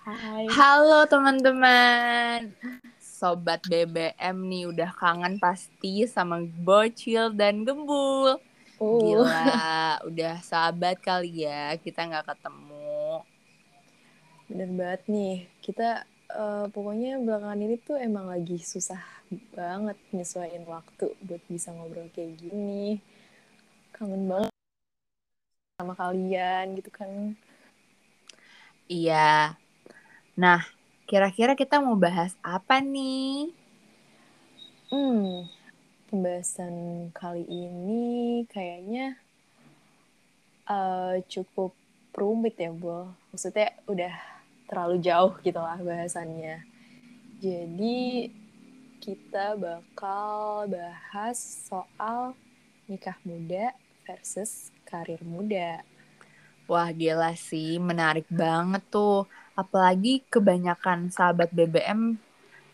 Hai. Halo teman-teman, sobat BBM nih udah kangen pasti sama bocil dan gembul. Gila, udah sahabat kali ya kita nggak ketemu. Bener banget nih, kita pokoknya belakangan ini tuh emang lagi susah banget nyesuaiin waktu buat bisa ngobrol kayak gini. Kangen banget sama kalian gitu kan. Iya. Nah, kira-kira kita mau bahas apa nih? Pembahasan kali ini kayaknya cukup rumit ya, Bo. Maksudnya udah terlalu jauh gitu lah bahasannya. Jadi, kita bakal bahas soal nikah muda versus karir muda. Wah, gila sih. Menarik banget tuh. Apalagi kebanyakan sahabat BBM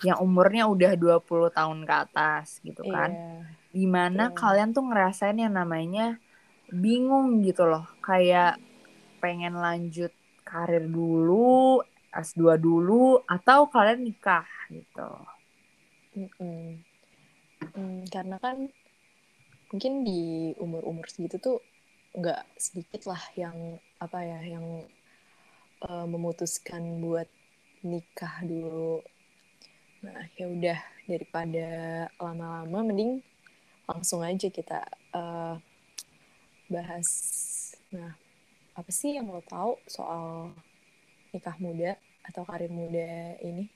yang umurnya udah 20 tahun ke atas gitu kan. Yeah. Dimana kalian tuh ngerasain yang namanya bingung gitu loh. Kayak pengen lanjut karir dulu, S2 dulu, atau kalian nikah gitu. Karena kan mungkin di umur-umur segitu tuh nggak sedikit lah yang memutuskan buat nikah dulu. Nah, ya udah daripada lama-lama mending langsung aja kita bahas. Nah, apa sih yang lo tahu soal nikah muda atau karir muda ini?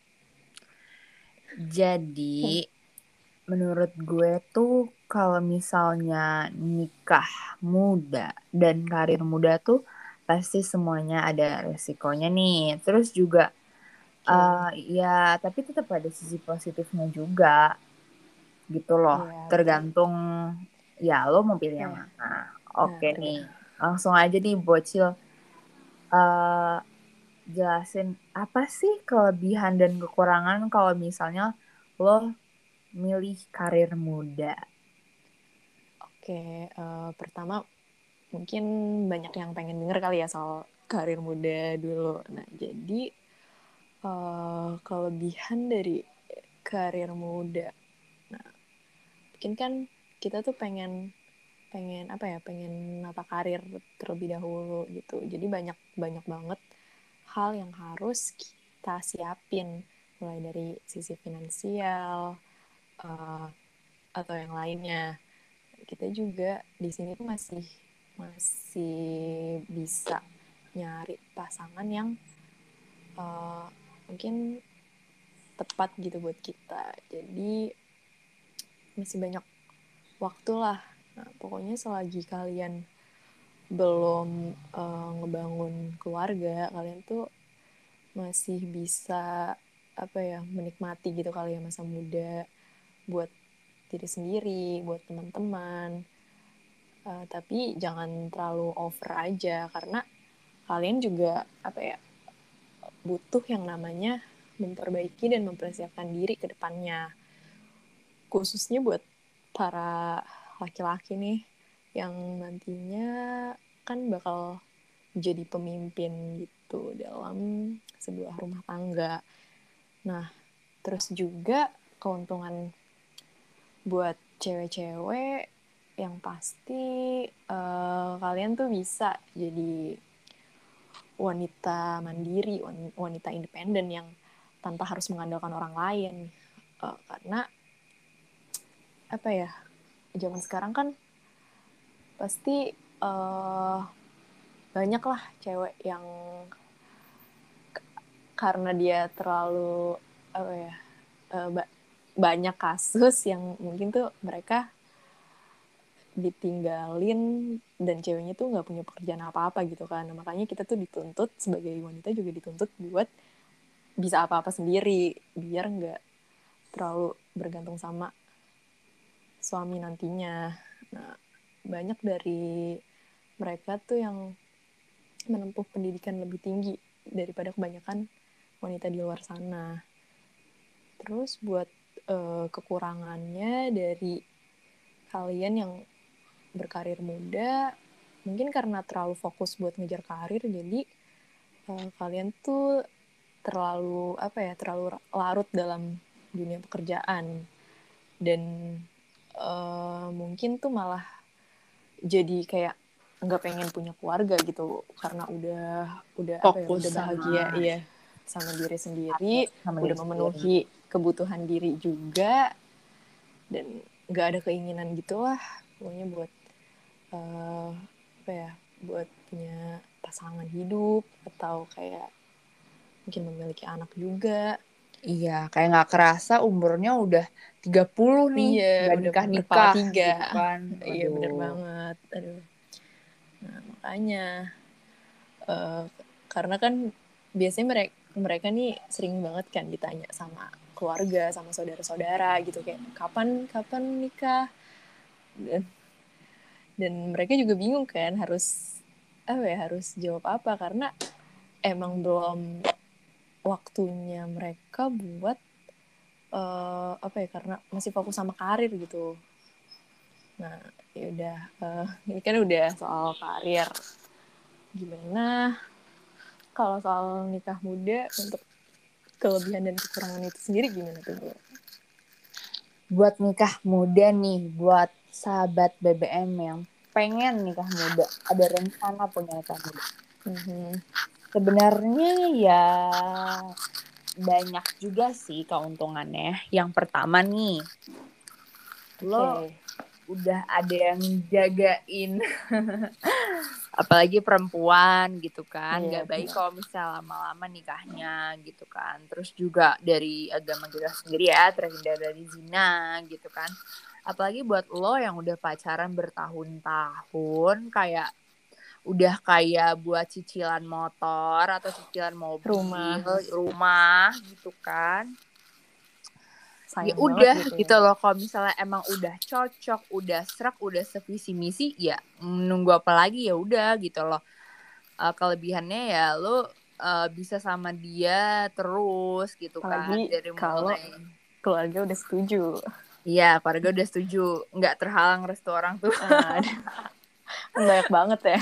Jadi menurut gue tuh kalau misalnya nikah muda dan karir muda tuh pasti semuanya ada resikonya nih. Terus juga, ya tapi tetap ada sisi positifnya juga. Gitu loh, ya, tergantung ya lo mau pilih yang mana. Oke nih, langsung aja nih bocil. Jelasin apa sih kelebihan dan kekurangan kalau misalnya lo milih karir muda? Oke, pertama mungkin banyak yang pengen denger kali ya soal karir muda dulu. Nah, jadi kelebihan dari karir muda. Nah, mungkin kan kita tuh pengen nata karir terlebih dahulu gitu. Jadi banyak banget hal yang harus kita siapin, mulai dari sisi finansial atau yang lainnya. Kita juga di sini tuh masih bisa nyari pasangan yang mungkin tepat gitu buat kita. Jadi masih banyak waktu lah. Nah, pokoknya selagi kalian belum ngebangun keluarga, kalian tuh masih bisa menikmati gitu kali ya masa muda buat diri sendiri, buat teman-teman. Tapi jangan terlalu over aja, karena kalian juga butuh yang namanya memperbaiki dan mempersiapkan diri ke depannya, khususnya buat para laki-laki nih yang nantinya kan bakal jadi pemimpin gitu dalam sebuah rumah tangga. Nah, terus juga keuntungan buat cewek-cewek yang pasti kalian tuh bisa jadi wanita mandiri, wanita independen yang tanpa harus mengandalkan orang lain. Karena zaman sekarang kan pasti banyak lah cewek yang karena dia terlalu banyak kasus yang mungkin tuh mereka ditinggalin dan ceweknya tuh nggak punya pekerjaan apa-apa gitu kan. Makanya kita tuh dituntut sebagai wanita juga dituntut buat bisa apa-apa sendiri biar nggak terlalu bergantung sama suami nantinya. Nah, banyak dari mereka tuh yang menempuh pendidikan lebih tinggi daripada kebanyakan wanita di luar sana. Terus buat kekurangannya dari kalian yang berkarir muda, mungkin karena terlalu fokus buat ngejar karir, jadi kalian tuh terlalu terlalu larut dalam dunia pekerjaan, dan mungkin tuh malah jadi kayak nggak pengen punya keluarga gitu, karena udah bahagia sama, iya, sama diri sendiri, sama udah diri memenuhi sendiri, kebutuhan diri juga, dan nggak ada keinginan gitulah pokoknya buat buat punya pasangan hidup atau kayak mungkin memiliki anak juga. Iya, kayak nggak kerasa umurnya udah 30 nih, iya, udah nikah-nikah gitu kan. Iya, bener banget. Aduh. Nah, makanya karena kan biasanya mereka nih sering banget kan ditanya sama keluarga, sama saudara-saudara gitu, kayak kapan nikah, dan mereka juga bingung kan harus jawab apa, karena emang belum waktunya mereka buat karena masih fokus sama karir gitu. Nah, ya udah, ini kan udah soal karir. Gimana kalau soal nikah muda, untuk kelebihan dan kekurangan itu sendiri gimana tuh? Buat nikah muda nih, buat sahabat BBM yang pengen nikah muda, ada rencana punya nikah muda. Mm-hmm. Sebenarnya ya banyak juga sih keuntungannya. Yang pertama nih, lo udah ada yang jagain, apalagi perempuan gitu kan, gak baik kalau misal lama-lama nikahnya gitu kan. Terus juga dari agama kita sendiri ya, terhindar dari zina gitu kan. Apalagi buat lo yang udah pacaran bertahun-tahun, kayak udah kayak buat cicilan motor atau cicilan mobil, rumah gitu kan. Sayang ya udah gitu ya. Loh, kalau misalnya emang udah cocok, udah serak, udah sevisi misi, ya nunggu apa lagi, ya udah gitu loh. Kelebihannya ya lo bisa sama dia terus gitu kan. Dari kalau keluarga udah setuju. Iya, keluarga udah setuju, nggak terhalang restu orang tua. Banyak banget ya.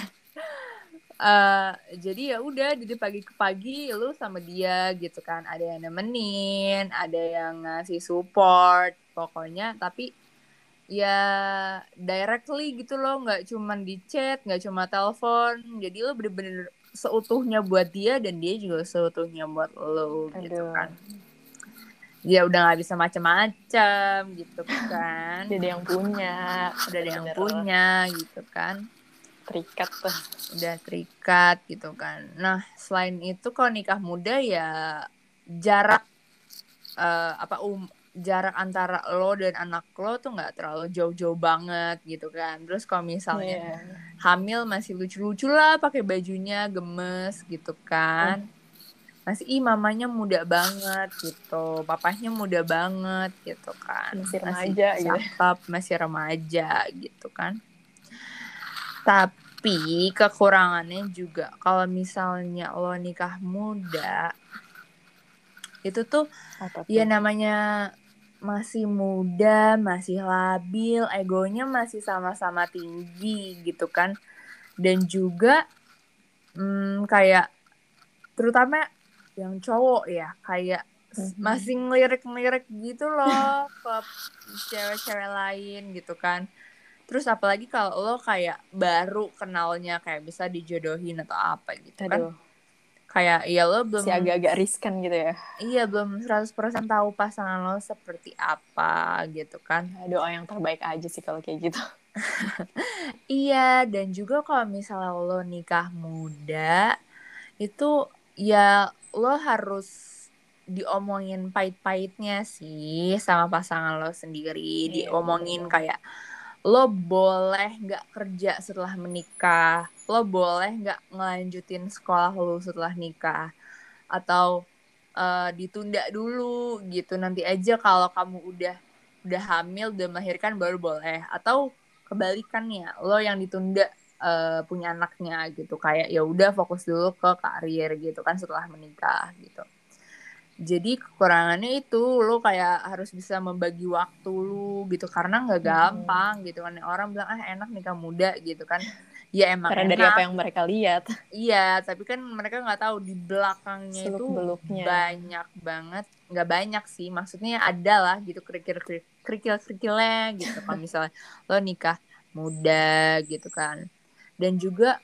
Jadi ya udah, jadi pagi ke pagi lu sama dia gitu kan, ada yang nemenin, ada yang ngasih support pokoknya, tapi ya directly gitu loh, nggak cuma di chat, nggak cuma telepon, jadi lu bener-bener seutuhnya buat dia dan dia juga seutuhnya buat lu gitu kan. Ya udah nggak bisa macam-macam gitu kan. Udah ada yang punya, gitu kan. Terikat tuh, udah terikat gitu kan. Nah, selain itu kalau nikah muda ya jarak jarak antara lo dan anak lo tuh nggak terlalu jauh-jauh banget gitu kan. Terus kalau misalnya hamil masih lucu-lucu lah, pakai bajunya gemes gitu kan. Masih mamanya muda banget gitu, papahnya muda banget gitu kan. Masih remaja gitu kan. Tapi kekurangannya juga, kalau misalnya lo nikah muda, itu tuh ya namanya masih muda, masih labil, egonya masih sama-sama tinggi gitu kan. Dan juga kayak terutama yang cowok ya, kayak masih ngelirik-ngelirik gitu loh ke cewek-cewek lain gitu kan. Terus apalagi kalau lo kayak baru kenalnya, kayak bisa dijodohin atau apa gitu kan. Aduh. Kayak ya lo belum, si agak-agak riskan gitu ya. Iya, belum 100% tahu pasangan lo seperti apa gitu kan. Doa yang terbaik aja sih kalau kayak gitu. Iya, dan juga kalau misalnya lo nikah muda, itu ya lo harus diomongin pahit-pahitnya sih sama pasangan lo sendiri. Diomongin kayak, lo boleh nggak kerja setelah menikah, lo boleh nggak ngelanjutin sekolah lo setelah nikah, atau ditunda dulu gitu, nanti aja kalau kamu udah hamil, udah melahirkan baru boleh, atau kebalikannya, lo yang ditunda punya anaknya gitu, kayak ya udah fokus dulu ke karir gitu kan setelah menikah gitu. Jadi kekurangannya itu, lo kayak harus bisa membagi waktu lo gitu, karena gak gampang gitu kan. Orang bilang enak nikah muda gitu kan. ya emang karena enak dari apa yang mereka lihat. Iya, tapi kan mereka nggak tahu di belakangnya itu banyak banget. Nggak banyak sih, maksudnya ada lah gitu kerikil-kerikilnya gitu. Kalau misalnya lo nikah muda gitu kan. Dan juga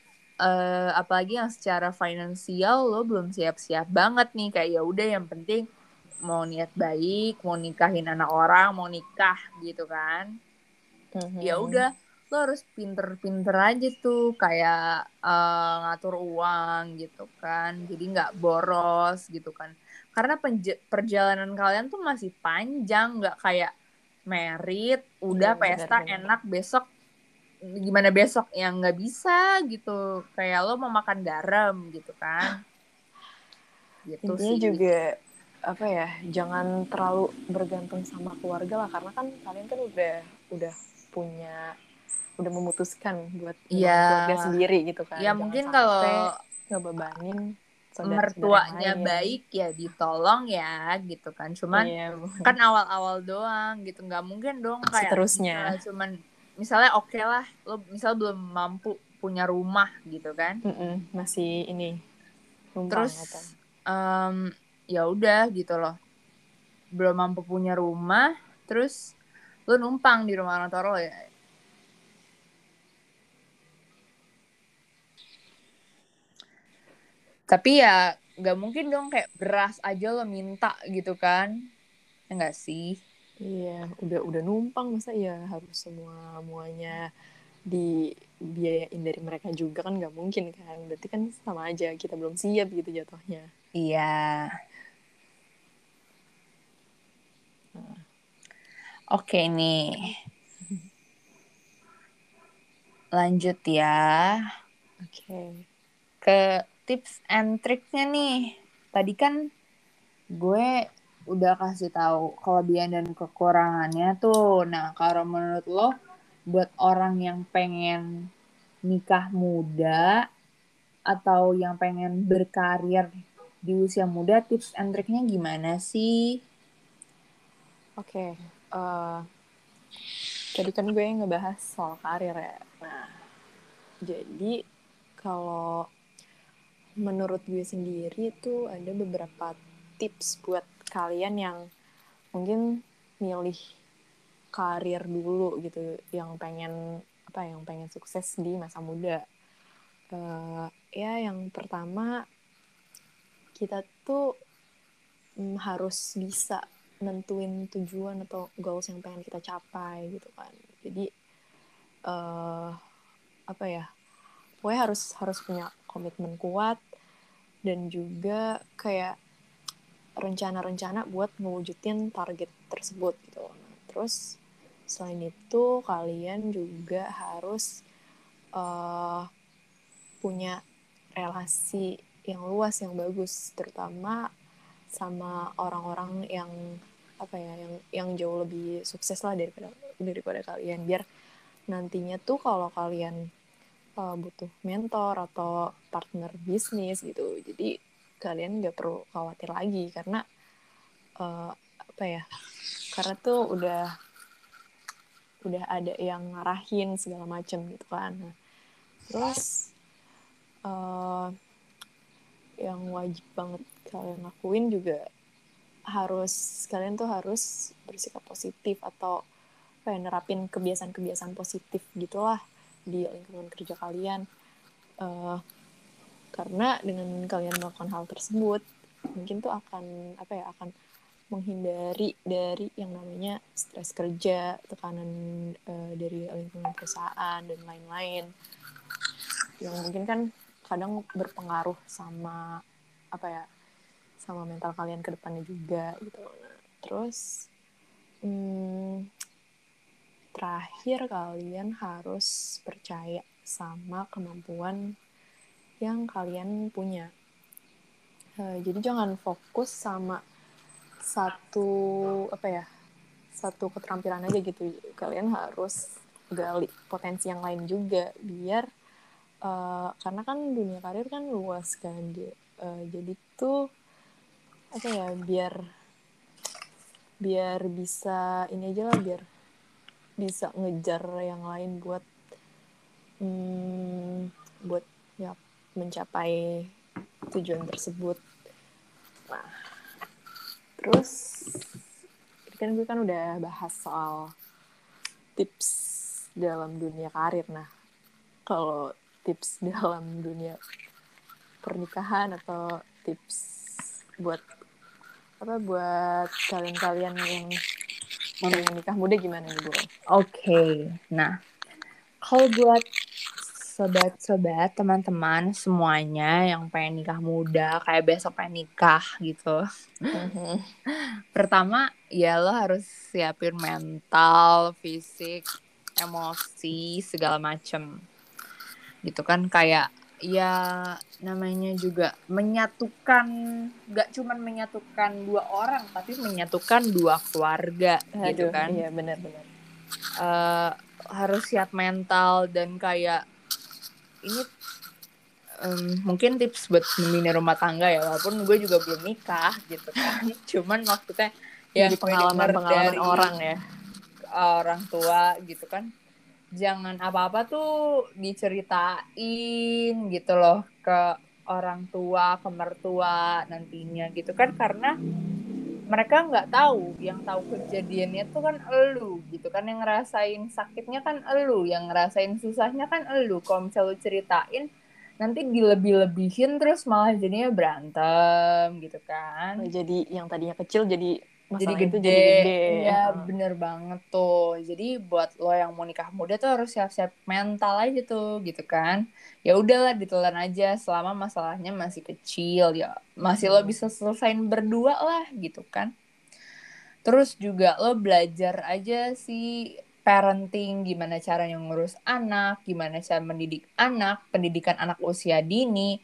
apalagi yang secara finansial lo belum siap-siap banget nih. Kayak ya udah yang penting mau niat baik, mau nikahin anak orang, mau nikah gitu kan. Ya udah lo harus pinter-pinter aja tuh kayak ngatur uang gitu kan, jadi nggak boros gitu kan, karena perjalanan kalian tuh masih panjang, nggak kayak merit udah pesta enak besok gimana besok yang nggak bisa gitu, kayak lo mau makan garam gitu kan. Gitu sih juga apa ya, jangan terlalu bergantung sama keluarga lah, karena kan kalian kan udah punya, udah memutuskan buat keluarga sendiri gitu kan. Ya jangan mungkin kalau ngebebanin mertuanya baik ya ditolong ya gitu kan, cuman kan awal-awal doang gitu, nggak mungkin dong kayak seterusnya. Cuman misalnya oke lah lo misal belum mampu punya rumah gitu kan, masih ini rumpang, terus ya udah gitu loh, belum mampu punya rumah terus lo numpang di rumah orang tua lo ya. Tapi ya nggak mungkin dong kayak beras aja lo minta gitu kan, ya nggak sih? Iya, udah numpang masa ya harus semuanya dibiayain dari mereka juga kan, nggak mungkin kan, berarti kan sama aja kita belum siap gitu jatuhnya. Iya. Oke nih, lanjut ya. Oke. Ke tips and triknya nih. Tadi kan gue udah kasih tahu kelebihan dan kekurangannya tuh. Nah, kalau menurut lo, buat orang yang pengen nikah muda atau yang pengen berkarir di usia muda, tips and triknya gimana sih? Oke. Tadi kan gue ngebahas soal karir ya. Nah, jadi kalau menurut gue sendiri tuh ada beberapa tips buat kalian yang mungkin milih karir dulu gitu, yang pengen apa, yang pengen sukses di masa muda. Ya yang pertama kita tuh harus bisa nentuin tujuan atau goals yang pengen kita capai gitu kan. Jadi apa ya, pokoknya harus punya komitmen kuat dan juga kayak rencana-rencana buat mewujudin target tersebut gitu. Nah, terus selain itu kalian juga harus punya relasi yang luas, yang bagus, terutama sama orang-orang yang apa ya, yang jauh lebih sukses lah daripada kalian, biar nantinya tuh kalau kalian butuh mentor atau partner bisnis gitu, jadi kalian nggak perlu khawatir lagi karena apa ya, karena tuh udah ada yang ngarahin segala macam gitu kan. Nah, terus yang wajib banget kalian lakuin juga kalian tuh harus bersikap positif atau kayak nerapin kebiasaan-kebiasaan positif gitulah di lingkungan kerja kalian, karena dengan kalian melakukan hal tersebut mungkin tuh akan menghindari dari yang namanya stres kerja, tekanan dari lingkungan perusahaan dan lain-lain yang mungkin kan kadang berpengaruh sama apa ya, sama mental kalian ke depannya juga gitu. Nah, terus terakhir kalian harus percaya sama kemampuan yang kalian punya. Jadi jangan fokus sama satu keterampilan aja gitu. Kalian harus gali potensi yang lain juga biar karena kan dunia karir kan luas kan, jadi tuh apa ya, biar bisa ini aja lah, biar bisa ngejar yang lain buat buat ya mencapai tujuan tersebut. Nah, terus kan gue kan udah bahas soal tips dalam dunia karir. Nah, kalau tips dalam dunia pernikahan atau tips buat apa buat kalian-kalian yang mau menikah muda gimana nih, Bu? Oke. Nah, kalau buat sobat-sobat, teman-teman semuanya yang pengen nikah muda, kayak besok pengen nikah gitu. Mm-hmm. Pertama, ya lo harus siapin mental, fisik, emosi, segala macem. Gitu kan, kayak ya namanya juga menyatukan, gak cuman menyatukan dua orang, tapi menyatukan dua keluarga. Aduh, gitu kan. Iya, benar-benar. Harus siap mental dan kayak ini mungkin tips buat membina rumah tangga ya, walaupun gue juga belum nikah gitu kan. Cuman maksudnya ya pengalaman-pengalaman orang ya, orang tua gitu kan. Jangan apa-apa tuh diceritain gitu loh ke orang tua, ke mertua nantinya gitu kan, karena mereka nggak tahu, yang tahu kejadiannya tuh kan elu gitu kan, yang ngerasain sakitnya kan elu, yang ngerasain susahnya kan elu. Kalau misalnya lu ceritain nanti dilebih-lebihin terus malah jadinya berantem gitu kan. Jadi yang tadinya kecil jadi masalah jadi gede. Itu jadi gede. Iya, bener banget tuh. Jadi buat lo yang mau nikah muda tuh harus siap-siap mental aja tuh gitu kan. Ya udahlah ditelan aja selama masalahnya masih kecil ya. Masih lo bisa selesain berdua lah gitu kan. Terus juga lo belajar aja sih parenting, gimana cara ngurus anak, gimana cara mendidik anak, pendidikan anak usia dini.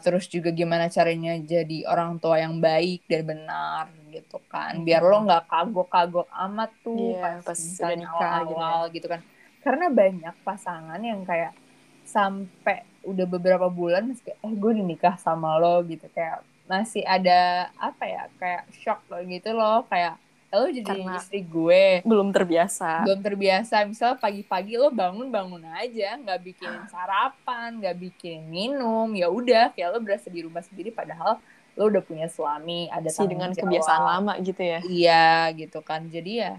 Terus juga gimana caranya jadi orang tua yang baik dan benar gitu kan, biar lo nggak kagok-kagok amat tuh pas misalnya awal-awal gitu kan. Karena banyak pasangan yang kayak sampai udah beberapa bulan masih kayak gue udah nikah sama lo gitu, kayak masih ada apa ya, kayak shock lo gitu loh, kayak lo jadi karena istri gue belum terbiasa. Misalnya pagi-pagi lo bangun aja nggak bikinin sarapan, nggak bikinin minum, ya udah kayak lo berasa di rumah sendiri, padahal lo udah punya suami, ada tanggung jawab dengan kebiasaan lama gitu ya. Iya gitu kan. Jadi ya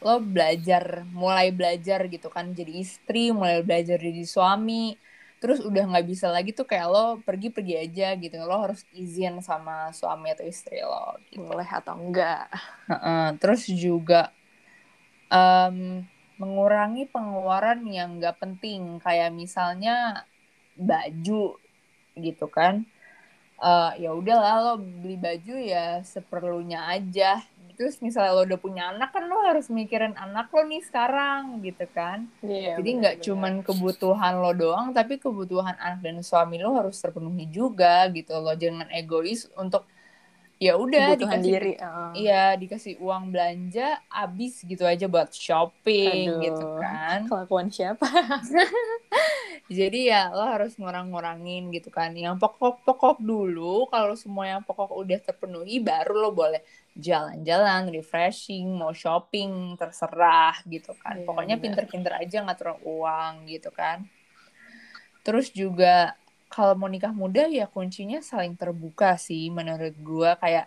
lo mulai belajar gitu kan, jadi istri, mulai belajar jadi suami. Terus udah nggak bisa lagi tuh kayak lo pergi-pergi aja gitu. Lo harus izin sama suami atau istri lo gitu. Boleh atau enggak. Terus juga mengurangi pengeluaran yang nggak penting. Kayak misalnya baju gitu kan. Ya udahlah lo beli baju ya seperlunya aja. Terus misalnya lo udah punya anak kan lo harus mikirin anak lo nih sekarang gitu kan. Yeah, jadi nggak cuman kebutuhan lo doang, tapi kebutuhan anak dan suami lo harus terpenuhi juga gitu. Lo jangan egois untuk ya udah dikasih uang belanja abis gitu aja buat shopping. Aduh, gitu kan. Kelakuan siapa? Jadi ya lo harus ngurang-ngurangin gitu kan. Yang pokok-pokok dulu, kalau semua yang pokok udah terpenuhi baru lo boleh jalan-jalan, refreshing, mau shopping, terserah gitu kan. Yeah, pokoknya pinter-pinter aja ngatur uang gitu kan. Terus juga kalau mau nikah muda ya kuncinya saling terbuka sih menurut gue. Kayak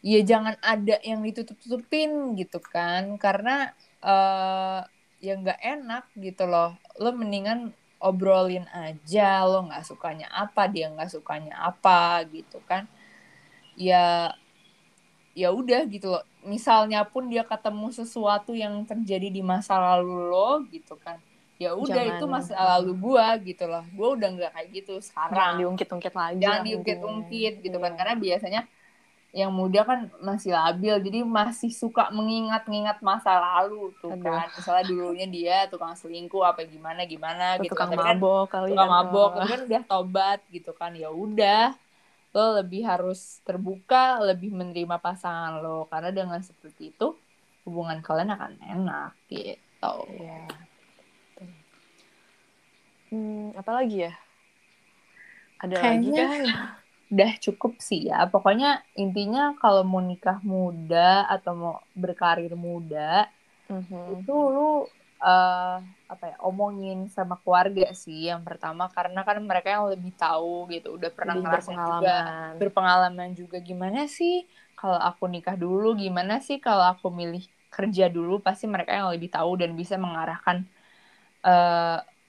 ya jangan ada yang ditutup-tutupin gitu kan. Karena ya gak enak gitu loh. Lo mendingan obrolin aja lo nggak sukanya apa, dia nggak sukanya apa gitu kan. Ya udah gitu loh, misalnya pun dia ketemu sesuatu yang terjadi di masa lalu lo gitu kan, ya udah itu masa lalu gua gitu loh, gua udah nggak kayak gitu sekarang. Jangan diungkit-ungkit gitu kan. Karena biasanya yang muda kan masih labil, jadi masih suka mengingat-ingat masa lalu tuh kan. Misalnya dulunya dia tukang selingkuh apa gimana gitu kan. Tukang mabok kan udah tobat gitu kan. Ya udah, lo lebih harus terbuka, lebih menerima pasangan lo, karena dengan seperti itu hubungan kalian akan enak gitu. Iya. Apa lagi ya? Ada lagi kan? Udah cukup sih ya. Pokoknya intinya kalau mau nikah muda atau mau berkarir muda, itu lu omongin sama keluarga sih yang pertama, karena kan mereka yang lebih tahu gitu, udah pernah ngerasain juga, berpengalaman juga. Gimana sih kalau aku nikah dulu, gimana sih kalau aku milih kerja dulu, pasti mereka yang lebih tahu dan bisa mengarahkan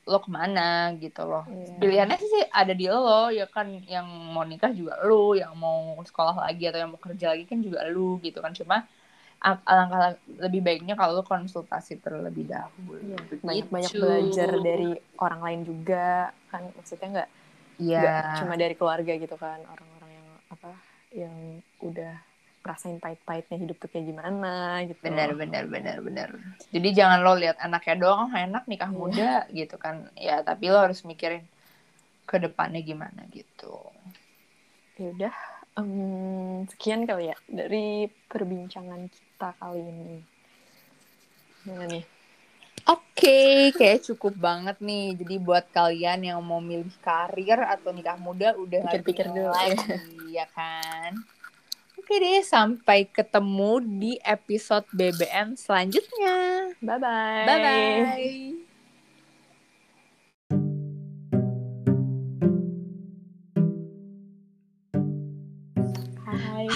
lo kemana gitu loh. Pilihannya sih ada di lo ya kan, yang mau nikah juga lo, yang mau sekolah lagi atau yang mau kerja lagi kan juga lo gitu kan. Cuma alangkah lebih baiknya kalau konsultasi terlebih dahulu. Iya, banyak belajar dari orang lain juga kan, maksudnya nggak cuma dari keluarga gitu kan, orang-orang yang udah ngerasain pahit-pahitnya hidup tuh kayak gimana gitu. Benar. Jadi jangan lo lihat anaknya doang, enak nikah muda gitu kan ya, tapi lo harus mikirin ke depannya gimana gitu. Ya udah. Sekian kali ya dari perbincangan kita kali ini. Gimana nih? Oke, kayak cukup banget nih. Jadi buat kalian yang mau milih karir atau nikah muda, udah pikir-pikir dulu lagi ya kan. Oke deh, sampai ketemu di episode BBM selanjutnya. Bye-bye. Bye-bye.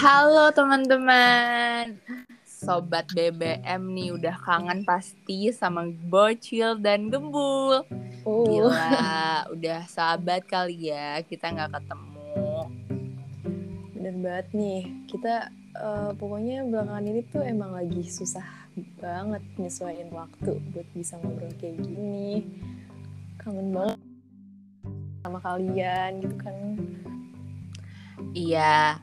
Halo teman-teman, sobat BBM nih udah kangen pasti sama bocil dan gembul. Gila, udah sahabat kali ya kita nggak ketemu. Bener banget nih, kita pokoknya belakangan ini tuh emang lagi susah banget nyesuaiin waktu buat bisa ngobrol kayak gini. Kangen banget sama kalian gitu kan. Iya.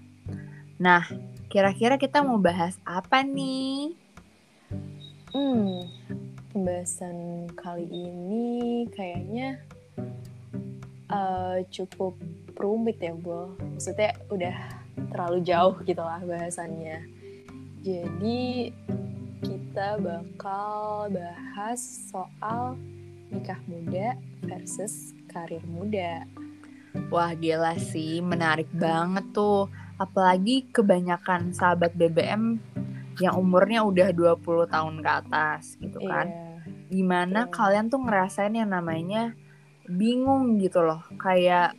Nah, kira-kira kita mau bahas apa nih? Pembahasan kali ini kayaknya cukup rumit ya, Bo. Maksudnya udah terlalu jauh gitu lah bahasannya. Jadi, kita bakal bahas soal nikah muda versus karir muda. Wah, gila sih, menarik banget tuh. Apalagi kebanyakan sahabat BBM yang umurnya udah 20 tahun ke atas gitu kan. Gimana kalian tuh ngerasain yang namanya bingung gitu loh. Kayak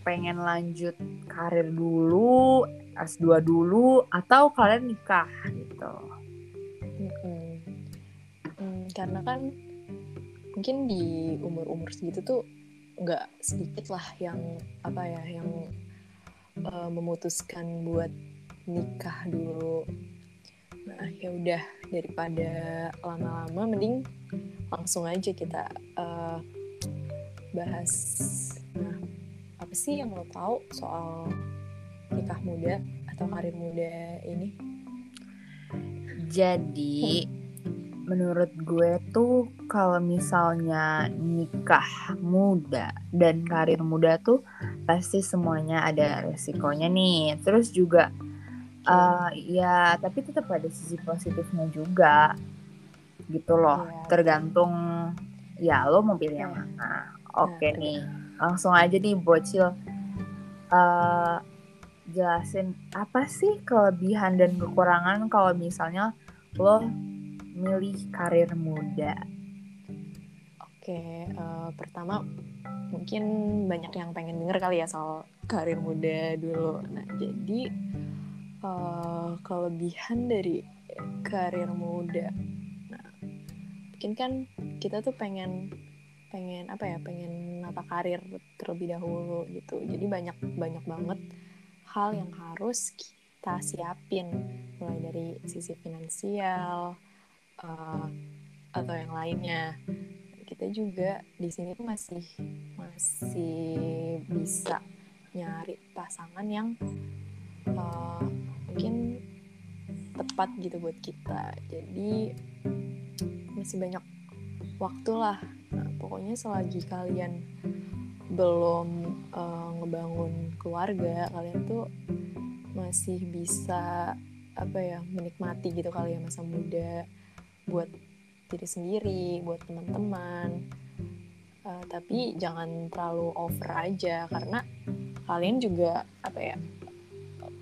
pengen lanjut karir dulu, S2 dulu, atau kalian nikah gitu. Karena kan mungkin di umur-umur segitu tuh gak sedikit lah yang memutuskan buat nikah dulu. Nah, ya udah daripada lama-lama mending langsung aja kita bahas. Nah, apa sih yang lo tahu soal nikah muda atau karir muda ini? Jadi menurut gue tuh kalau misalnya nikah muda dan karir muda tuh pasti semuanya ada resikonya nih. Terus juga ya tapi tetap ada sisi positifnya juga gitu loh. Tergantung ya lo mau pilih yang mana. Oke nih, langsung aja nih bocil jelasin apa sih kelebihan dan kekurangan kalau misalnya lo milih karir muda. Oke, pertama mungkin banyak yang pengen denger kali ya soal karir muda dulu. Nah, jadi kelebihan dari karir muda. Nah, mungkin kan kita tuh pengen nata karir terlebih dahulu gitu. Jadi banyak banget hal yang harus kita siapin, mulai dari sisi finansial, atau yang lainnya. Kita juga di sini tuh masih bisa nyari pasangan yang mungkin tepat gitu buat kita. Jadi masih banyak waktu lah. Nah, pokoknya selagi kalian belum ngebangun keluarga, kalian tuh masih bisa menikmati gitu kali ya masa muda buat diri sendiri, buat teman-teman. Tapi jangan terlalu over aja, karena kalian juga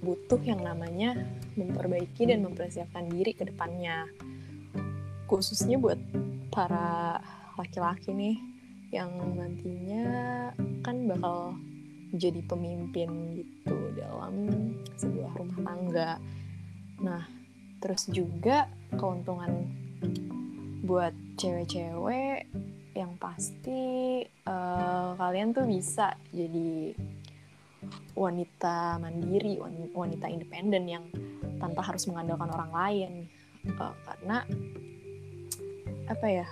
butuh yang namanya memperbaiki dan mempersiapkan diri ke depannya. Khususnya buat para laki-laki nih yang nantinya kan bakal jadi pemimpin gitu dalam sebuah rumah tangga. Nah, terus juga keuntungan buat cewek-cewek yang pasti kalian tuh bisa jadi wanita mandiri, wanita independen yang tanpa harus mengandalkan orang lain, karena apa ya,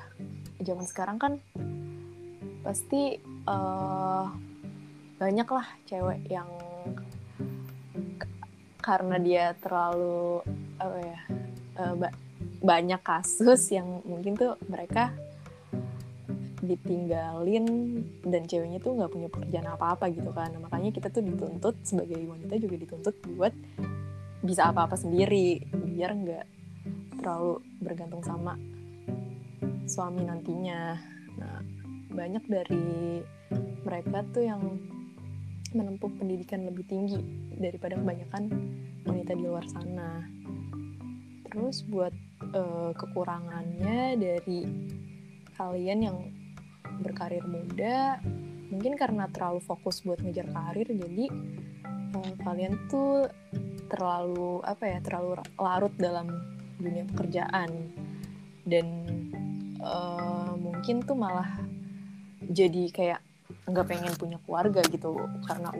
zaman sekarang kan pasti banyak lah cewek yang karena dia terlalu apa ya, banyak kasus yang mungkin tuh mereka ditinggalin dan ceweknya tuh nggak punya pekerjaan apa-apa gitu kan. Makanya kita tuh dituntut sebagai wanita juga dituntut buat bisa apa-apa sendiri biar nggak terlalu bergantung sama suami nantinya. Nah, banyak dari mereka tuh yang menempuh pendidikan lebih tinggi daripada kebanyakan wanita di luar sana. Terus buat kekurangannya dari kalian yang berkarir muda, mungkin karena terlalu fokus buat ngejar karir, jadi kalian tuh terlalu larut dalam dunia pekerjaan, dan mungkin tuh malah jadi kayak nggak pengen punya keluarga gitu karena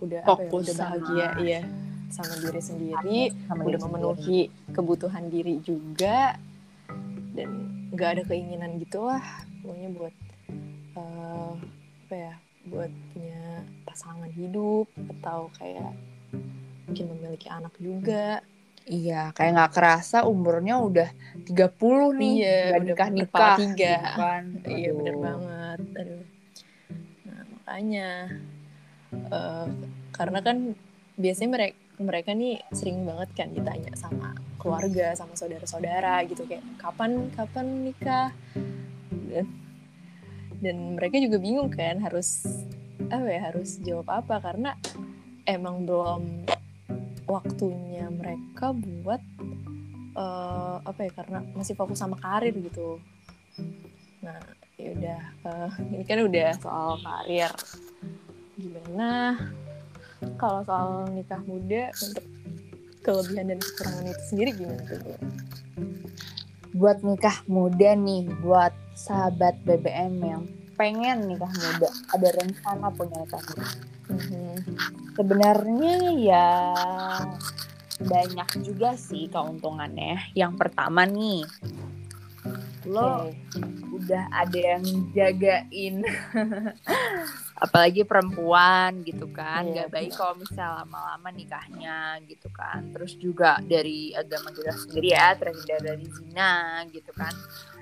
udah bahagia sama, ya sama diri sendiri, udah memenuhi kebutuhan diri juga, dan nggak ada keinginan gitulah pokoknya buat buat punya pasangan hidup atau kayak mungkin memiliki anak juga. Iya, kayak nggak kerasa umurnya udah 30 nih, iya, nggak nikah 3 kan. Iya, bener banget. Aduh. Nah, makanya karena kan biasanya mereka nih sering banget kan ditanya sama keluarga, sama saudara-saudara gitu, kayak kapan nikah, dan mereka juga bingung kan harus jawab apa, karena emang belum waktunya mereka buat karena masih fokus sama karir gitu. Nah, yaudah, ini kan udah soal karir. Gimana kalau soal nikah muda untuk kelebihan dan kekurangan itu sendiri gimana tuh? Buat nikah muda nih, buat sahabat BBM yang pengen nikah muda, ada rencana punya nikah muda. Sebenarnya ya banyak juga sih keuntungannya. Yang pertama nih, lo udah ada yang jagain, apalagi perempuan gitu kan, gak baik kalau misal lama-lama nikahnya gitu kan. Terus juga dari agama kita sendiri ya, terhindar dari zina gitu kan.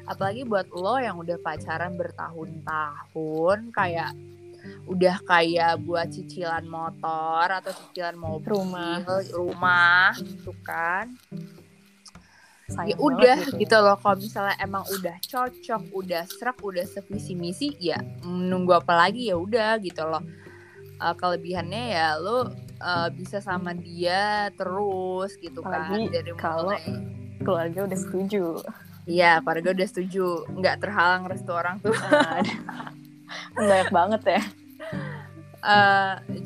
Apalagi buat lo yang udah pacaran bertahun-tahun, kayak udah kayak buat cicilan motor atau cicilan mobil, rumah gitu kan. Ya udah gitu loh, kalau misalnya emang udah cocok, udah serak, udah sevisi misi, ya menunggu apa lagi, ya udah gitu loh. Kelebihannya ya lo bisa sama dia terus gitu kan. Dari kalau keluarga udah setuju. Iya, keluarga udah setuju, nggak terhalang restu orang tua. Banyak banget ya.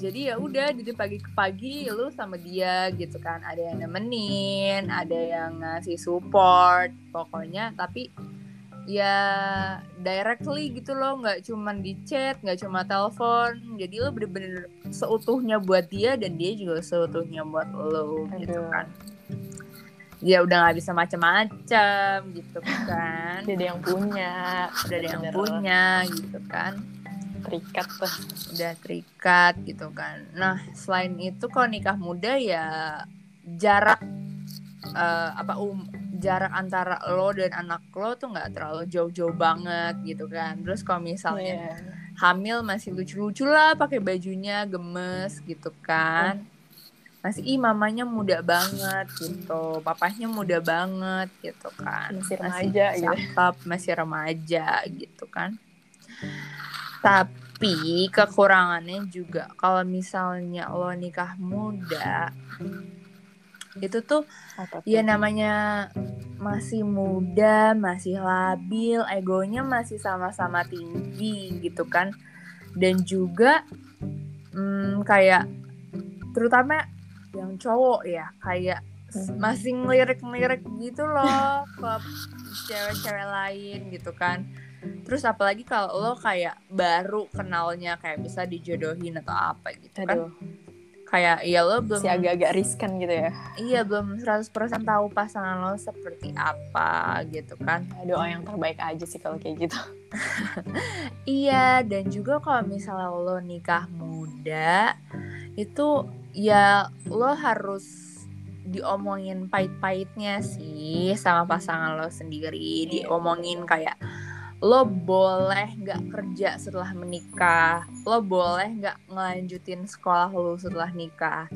Jadi ya udah, dari pagi ke pagi lu sama dia gitu kan. Ada yang nemenin, ada yang ngasih support, pokoknya. Tapi ya directly gitu loh, gak cuma di chat, gak cuma telepon. Jadi lu bener-bener seutuhnya buat dia, dan dia juga seutuhnya buat lu gitu kan. Dia udah gak bisa macem-macem gitu kan. Udah ada yang punya gitu kan. Terikat gitu kan. Nah, selain itu kalau nikah muda ya jarak jarak antara lo dan anak lo tuh nggak terlalu jauh-jauh banget gitu kan. Terus kalau misalnya hamil masih lucu-lucu lah, pakai bajunya gemes gitu kan. Masih mamanya muda banget gitu, papahnya muda banget gitu kan. Masih remaja gitu kan. Tapi kekurangannya juga, kalau misalnya lo nikah muda, Itu tuh ya namanya masih muda, masih labil, egonya masih sama-sama tinggi gitu kan. Dan juga kayak terutama yang cowok ya, kayak masih ngelirik-ngelirik gitu loh ke cewek-cewek lain gitu kan. Terus apalagi kalau lo kayak baru kenalnya, kayak bisa dijodohin atau apa gitu kan. Aduh. Kayak ya lo belum, si agak-agak riskan gitu ya. Iya, belum 100% tahu pasangan lo seperti apa gitu kan. Doa yang terbaik aja sih kalau kayak gitu. Iya, dan juga kalau misalnya lo nikah muda, itu ya lo harus diomongin pahit-pahitnya sih sama pasangan lo sendiri. Diomongin kayak, lo boleh gak kerja setelah menikah, lo boleh gak ngelanjutin sekolah lo setelah nikah,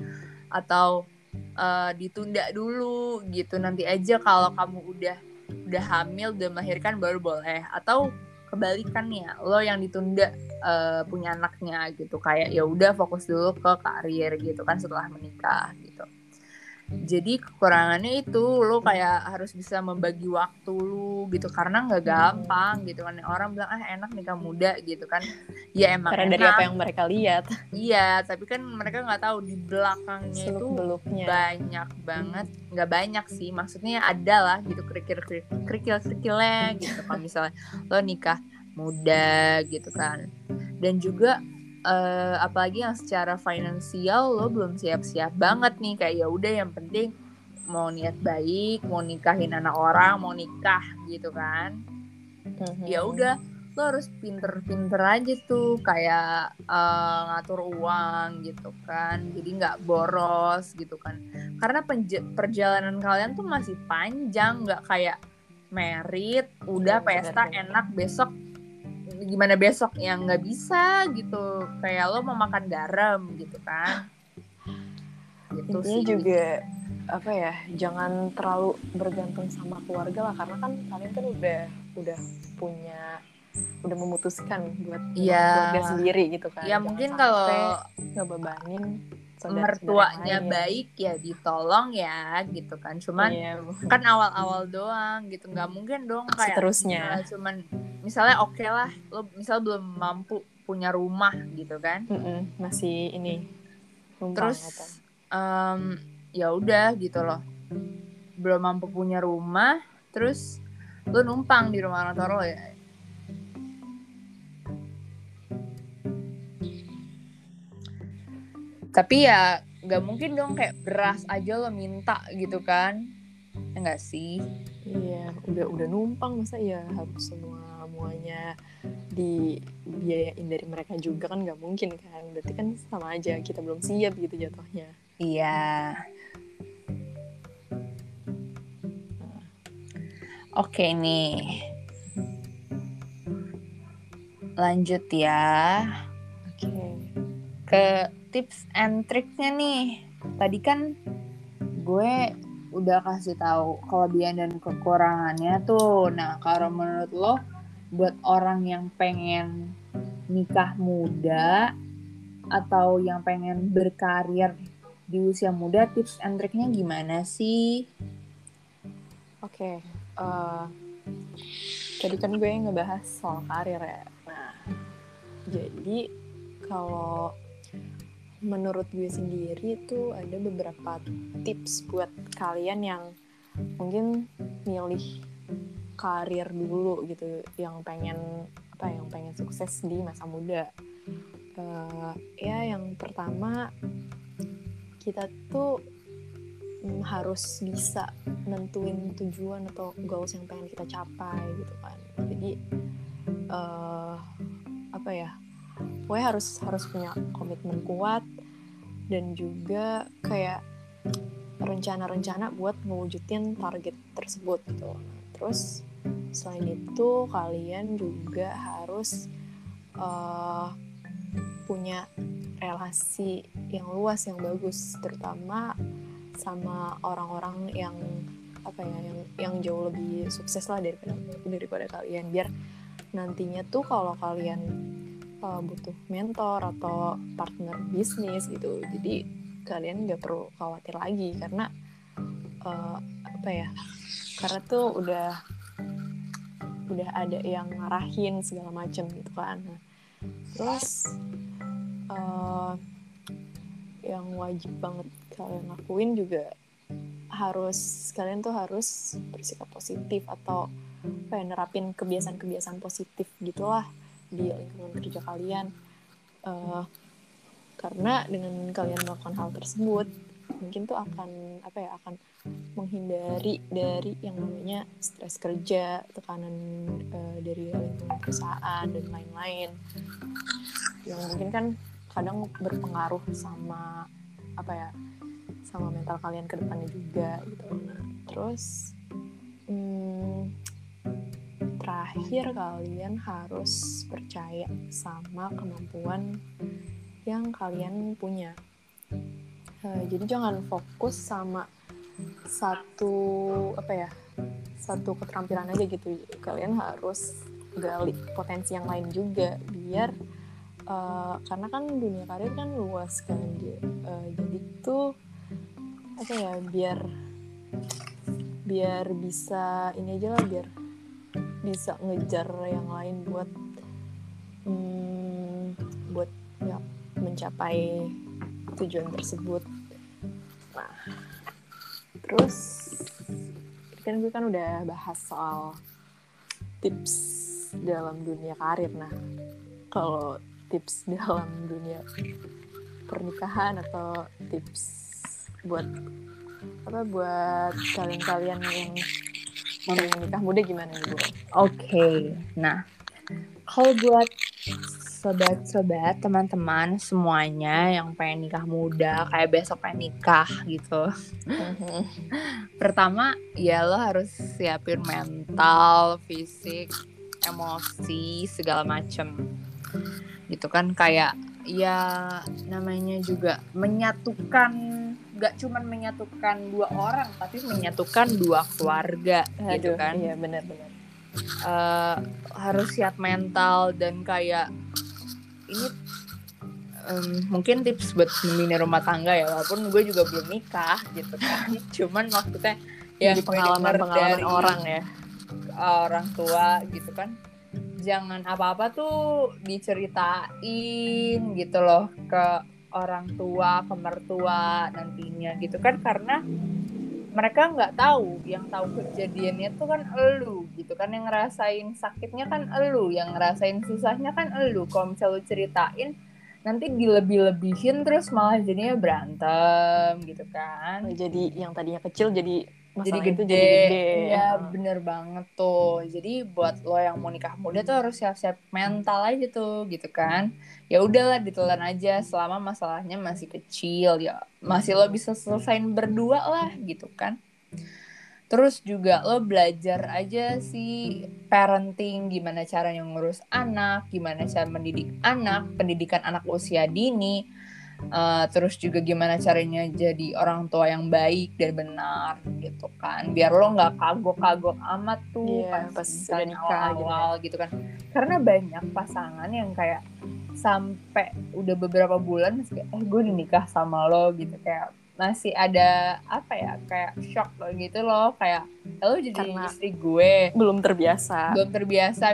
atau ditunda dulu gitu, nanti aja kalau kamu udah hamil, udah melahirkan baru boleh. Atau kebalikannya, lo yang ditunda punya anaknya gitu, kayak ya udah fokus dulu ke karir gitu kan setelah menikah gitu. Jadi kekurangannya itu lo kayak harus bisa membagi waktu lo gitu, karena nggak gampang gitu kan. Orang bilang enak nikah muda gitu kan, ya emang karena enak dari apa yang mereka lihat. Iya, tapi kan mereka nggak tahu di belakangnya itu banyak banget, nggak banyak sih maksudnya, ada lah gitu kerikil-kerikilnya gitu kalau misalnya lo nikah muda gitu kan. Dan juga apalagi yang secara finansial lo belum siap-siap banget nih, kayak ya udah yang penting mau niat baik, mau nikahin anak orang, mau nikah gitu kan. Ya udah lo harus pinter-pinter aja tuh kayak ngatur uang gitu kan, jadi nggak boros gitu kan, karena perjalanan kalian tuh masih panjang, nggak kayak merit udah pesta enak besok gimana besok, yang nggak bisa gitu, kayak lo mau makan garam gitu kan. Gitu intinya sih. Juga apa ya, jangan terlalu bergantung sama keluarga lah, karena kan kalian kan udah punya, udah memutuskan buat keluarga sendiri gitu kan. Ya jangan, mungkin kalau ngebebanin mertuanya baik ya ditolong ya gitu kan. Cuman kan awal-awal doang gitu, nggak mungkin dong kayak seterusnya. Cuman misalnya oke lah lo misal belum mampu punya rumah gitu kan, masih ini terus ya udah gitu loh, belum mampu punya rumah terus lo numpang di rumah orang tua lo ya. Tapi ya nggak mungkin dong kayak beras aja lo minta gitu kan, enggak sih? Iya, udah numpang masa ya harus semuanya dibiayain dari mereka juga kan, nggak mungkin kan? Berarti kan sama aja kita belum siap gitu jatuhnya. Iya. Oke nih, lanjut ya. Oke. Ke tips and triknya nih. Tadi kan gue udah kasih tahu kelebihan dan kekurangannya tuh. Nah, kalau menurut lo buat orang yang pengen nikah muda atau yang pengen berkarir di usia muda, tips and triknya gimana sih? Oke, tadi kan gue ngebahas soal karir ya. Nah, jadi kalau menurut gue sendiri tuh ada beberapa tips buat kalian yang mungkin milih karir dulu gitu, yang pengen apa, yang pengen sukses di masa muda. Ya yang pertama, kita tuh harus bisa nentuin tujuan atau goals yang pengen kita capai gitu kan. Jadi apa ya, gue harus punya komitmen kuat dan juga kayak rencana-rencana buat mewujudin target tersebut gitu. Terus selain itu kalian juga harus punya relasi yang luas, yang bagus, terutama sama orang-orang yang apa ya, yang jauh lebih sukses lah daripada kalian, biar nantinya tuh kalau kalian butuh mentor atau partner bisnis gitu, jadi kalian nggak perlu khawatir lagi karena apa ya, karena tuh udah ada yang ngarahin segala macem gitu kan. Terus yang wajib banget kalian lakuin juga harus, kalian tuh harus bersikap positif atau kayak nerapin kebiasaan-kebiasaan positif gitulah di lingkungan kerja kalian. Karena dengan kalian melakukan hal tersebut mungkin tuh akan menghindari dari yang namanya stres kerja, tekanan dari lingkungan perusahaan dan lain-lain yang mungkin kan kadang berpengaruh sama sama mental kalian ke depannya juga gitu. Nah, terus terakhir kalian harus percaya sama kemampuan yang kalian punya. Jadi jangan fokus sama satu keterampilan aja gitu. Kalian harus gali potensi yang lain juga biar karena kan dunia karir kan luas kan, jadi tuh biar bisa ini aja lah, biar bisa ngejar yang lain buat ya mencapai tujuan tersebut. Nah, terus kan gue udah bahas soal tips dalam dunia karir. Nah, kalau tips dalam dunia pernikahan atau tips buat kalian-kalian yang mau menikah muda gimana nih, Bu? Oke. Nah, kalau buat sobat-sobat, teman-teman semuanya yang pengen nikah muda, kayak besok pengen nikah gitu. Pertama, ya lo harus siapin mental, fisik, emosi, segala macem. Gitu kan, kayak ya namanya juga menyatukan, gak cuman menyatukan dua orang, tapi menyatukan dua keluarga. Aduh, gitu kan. Iya, benar-benar. Harus siap mental dan kayak ini mungkin tips buat membina rumah tangga ya, walaupun gue juga belum nikah gitu kan. Cuman maksudnya ya pengalaman orang ya, orang tua gitu kan. Jangan apa-apa tuh diceritain gitu loh ke orang tua, ke mertua nantinya gitu kan, karena mereka nggak tahu, yang tahu kejadiannya tuh kan elu gitu kan, yang ngerasain sakitnya kan elu, yang ngerasain susahnya kan elu. Kalau misalnya lu ceritain nanti dilebih-lebihin terus malah jadinya berantem gitu kan, jadi yang tadinya kecil jadi masalah jadi gede. Ya bener banget tuh. Jadi buat lo yang mau nikah muda tuh harus siap-siap mental aja tuh gitu kan. Ya udahlah ditelan aja selama masalahnya masih kecil ya, masih lo bisa selesain berdua lah gitu kan. Terus juga lo belajar aja sih parenting, gimana cara ngurus anak, gimana cara mendidik anak, pendidikan anak usia dini. Terus juga gimana caranya jadi orang tua yang baik dan benar gitu kan, biar lo nggak kagok-kagok amat tuh pas misalnya awal-awal gitu kan. Karena banyak pasangan yang kayak sampai udah beberapa bulan masih kayak gue udah nikah sama lo gitu, kayak masih ada kayak shock lo gitu loh, kayak lo jadi karena istri gue belum terbiasa.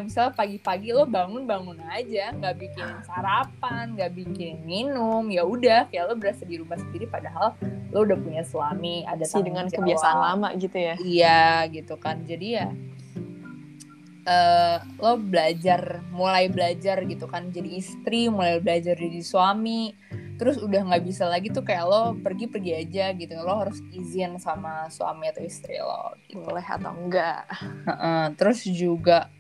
Misalnya pagi-pagi lo bangun aja nggak bikin sarapan, nggak bikin minum, ya udah kayak lo berasa di rumah sendiri, padahal lo udah punya suami, ada tanggung jawab dengan kebiasaan lama gitu ya. Iya gitu kan, jadi ya lo mulai belajar gitu kan, jadi istri, mulai belajar jadi suami. Terus udah gak bisa lagi tuh kayak lo pergi-pergi aja gitu. Lo harus izin sama suami atau istri lo gitu. Boleh atau enggak. Terus juga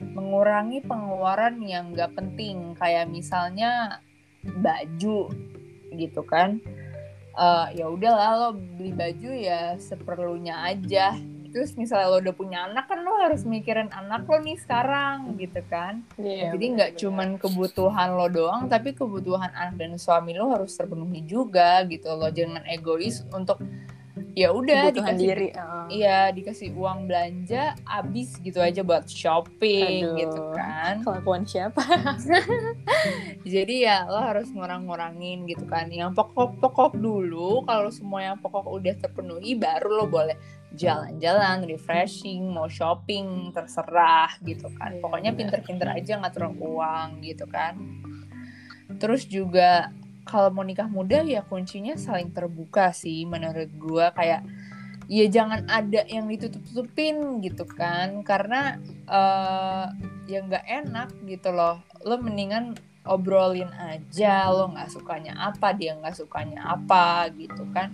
mengurangi pengeluaran yang gak penting. Kayak misalnya baju gitu kan. Ya udahlah lo beli baju ya seperlunya aja. Terus misalnya lo udah punya anak kan lo harus mikirin anak lo nih sekarang gitu kan. Jadi nggak cuman kebutuhan lo doang, tapi kebutuhan anak dan suami lo harus terpenuhi juga gitu. Lo jangan egois untuk ya udah kebutuhan diri. Iya, dikasih uang belanja abis gitu aja buat shopping. Aduh, gitu kan. Kelakuan siapa? Jadi ya lo harus ngurang-ngurangin gitu kan. Yang pokok-pokok dulu, kalau semua yang pokok udah terpenuhi baru lo boleh jalan-jalan, refreshing, mau shopping, terserah gitu kan. Pokoknya pinter-pinter aja ngatur uang gitu kan. Terus juga kalau mau nikah muda ya kuncinya saling terbuka sih menurut gue, kayak ya jangan ada yang ditutup-tutupin gitu kan, karena ya nggak enak gitu loh. Lo mendingan obrolin aja lo nggak sukanya apa, dia nggak sukanya apa gitu kan.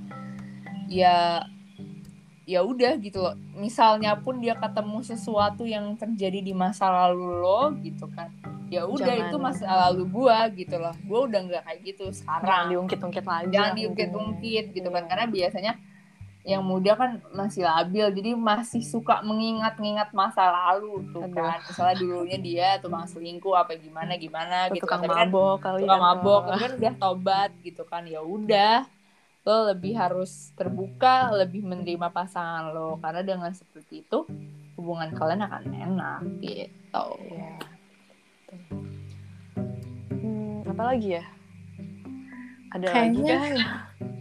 Ya udah gitu loh, misalnya pun dia ketemu sesuatu yang terjadi di masa lalu lo gitu kan, ya udah itu masa lalu gua gitu loh, gua udah nggak kayak gitu sekarang, jangan diungkit-ungkit lagi, jangan diungkit-ungkit gitu kan. Karena biasanya yang muda kan masih labil, jadi masih suka mengingat-ingat masa lalu tuh kan, misalnya dulunya dia tukang selingkuh apa gimana gitu, tukang mabok kan udah tobat gitu kan. Ya udah, lo lebih harus terbuka, lebih menerima pasangan lo, karena dengan seperti itu hubungan kalian akan enak gitu. Ya. Apa lagi ya? Ada kayaknya lagi kan?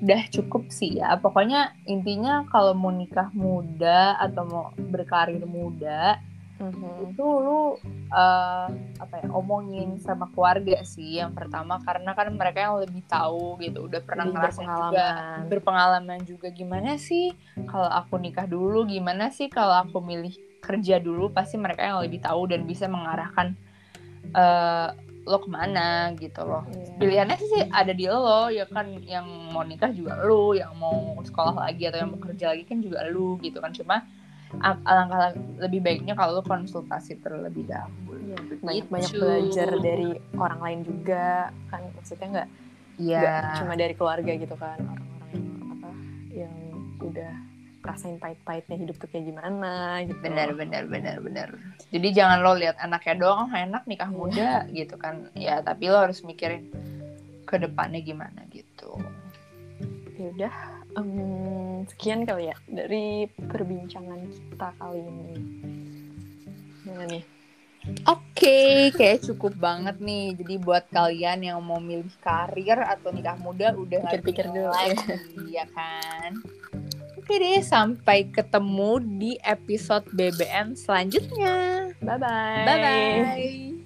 Udah cukup sih ya. Pokoknya intinya kalau mau nikah muda atau mau berkarir muda, itu lu omongin sama keluarga sih yang pertama, karena kan mereka yang lebih tahu gitu, udah pernah ngerasain juga, berpengalaman juga. Gimana sih kalau aku nikah dulu, gimana sih kalau aku milih kerja dulu, pasti mereka yang lebih tahu dan bisa mengarahkan lo kemana gitu loh. Pilihannya sih ada di lo ya kan, yang mau nikah juga lo, yang mau sekolah lagi atau yang mau kerja lagi kan juga lo gitu kan. Cuma alangkah lebih baiknya kalau lo konsultasi terlebih dahulu. Ya, banyak belajar dari orang lain juga kan, maksudnya nggak cuma dari keluarga gitu kan, orang-orang yang udah rasain pahit-pahitnya hidup tuh kayak gimana gitu. Benar. Jadi jangan lo lihat anaknya doang, enak nikah muda gitu kan ya, tapi lo harus mikirin ke depannya gimana gitu. Ya udah, sekian kali ya dari perbincangan kita kali ini. Gimana nih? Oke, kayak cukup banget nih. Jadi buat kalian yang mau milih karir atau nikah muda, udah pikir-pikir dulu ya kan. Oke deh, sampai ketemu di episode BBM selanjutnya. Bye-bye.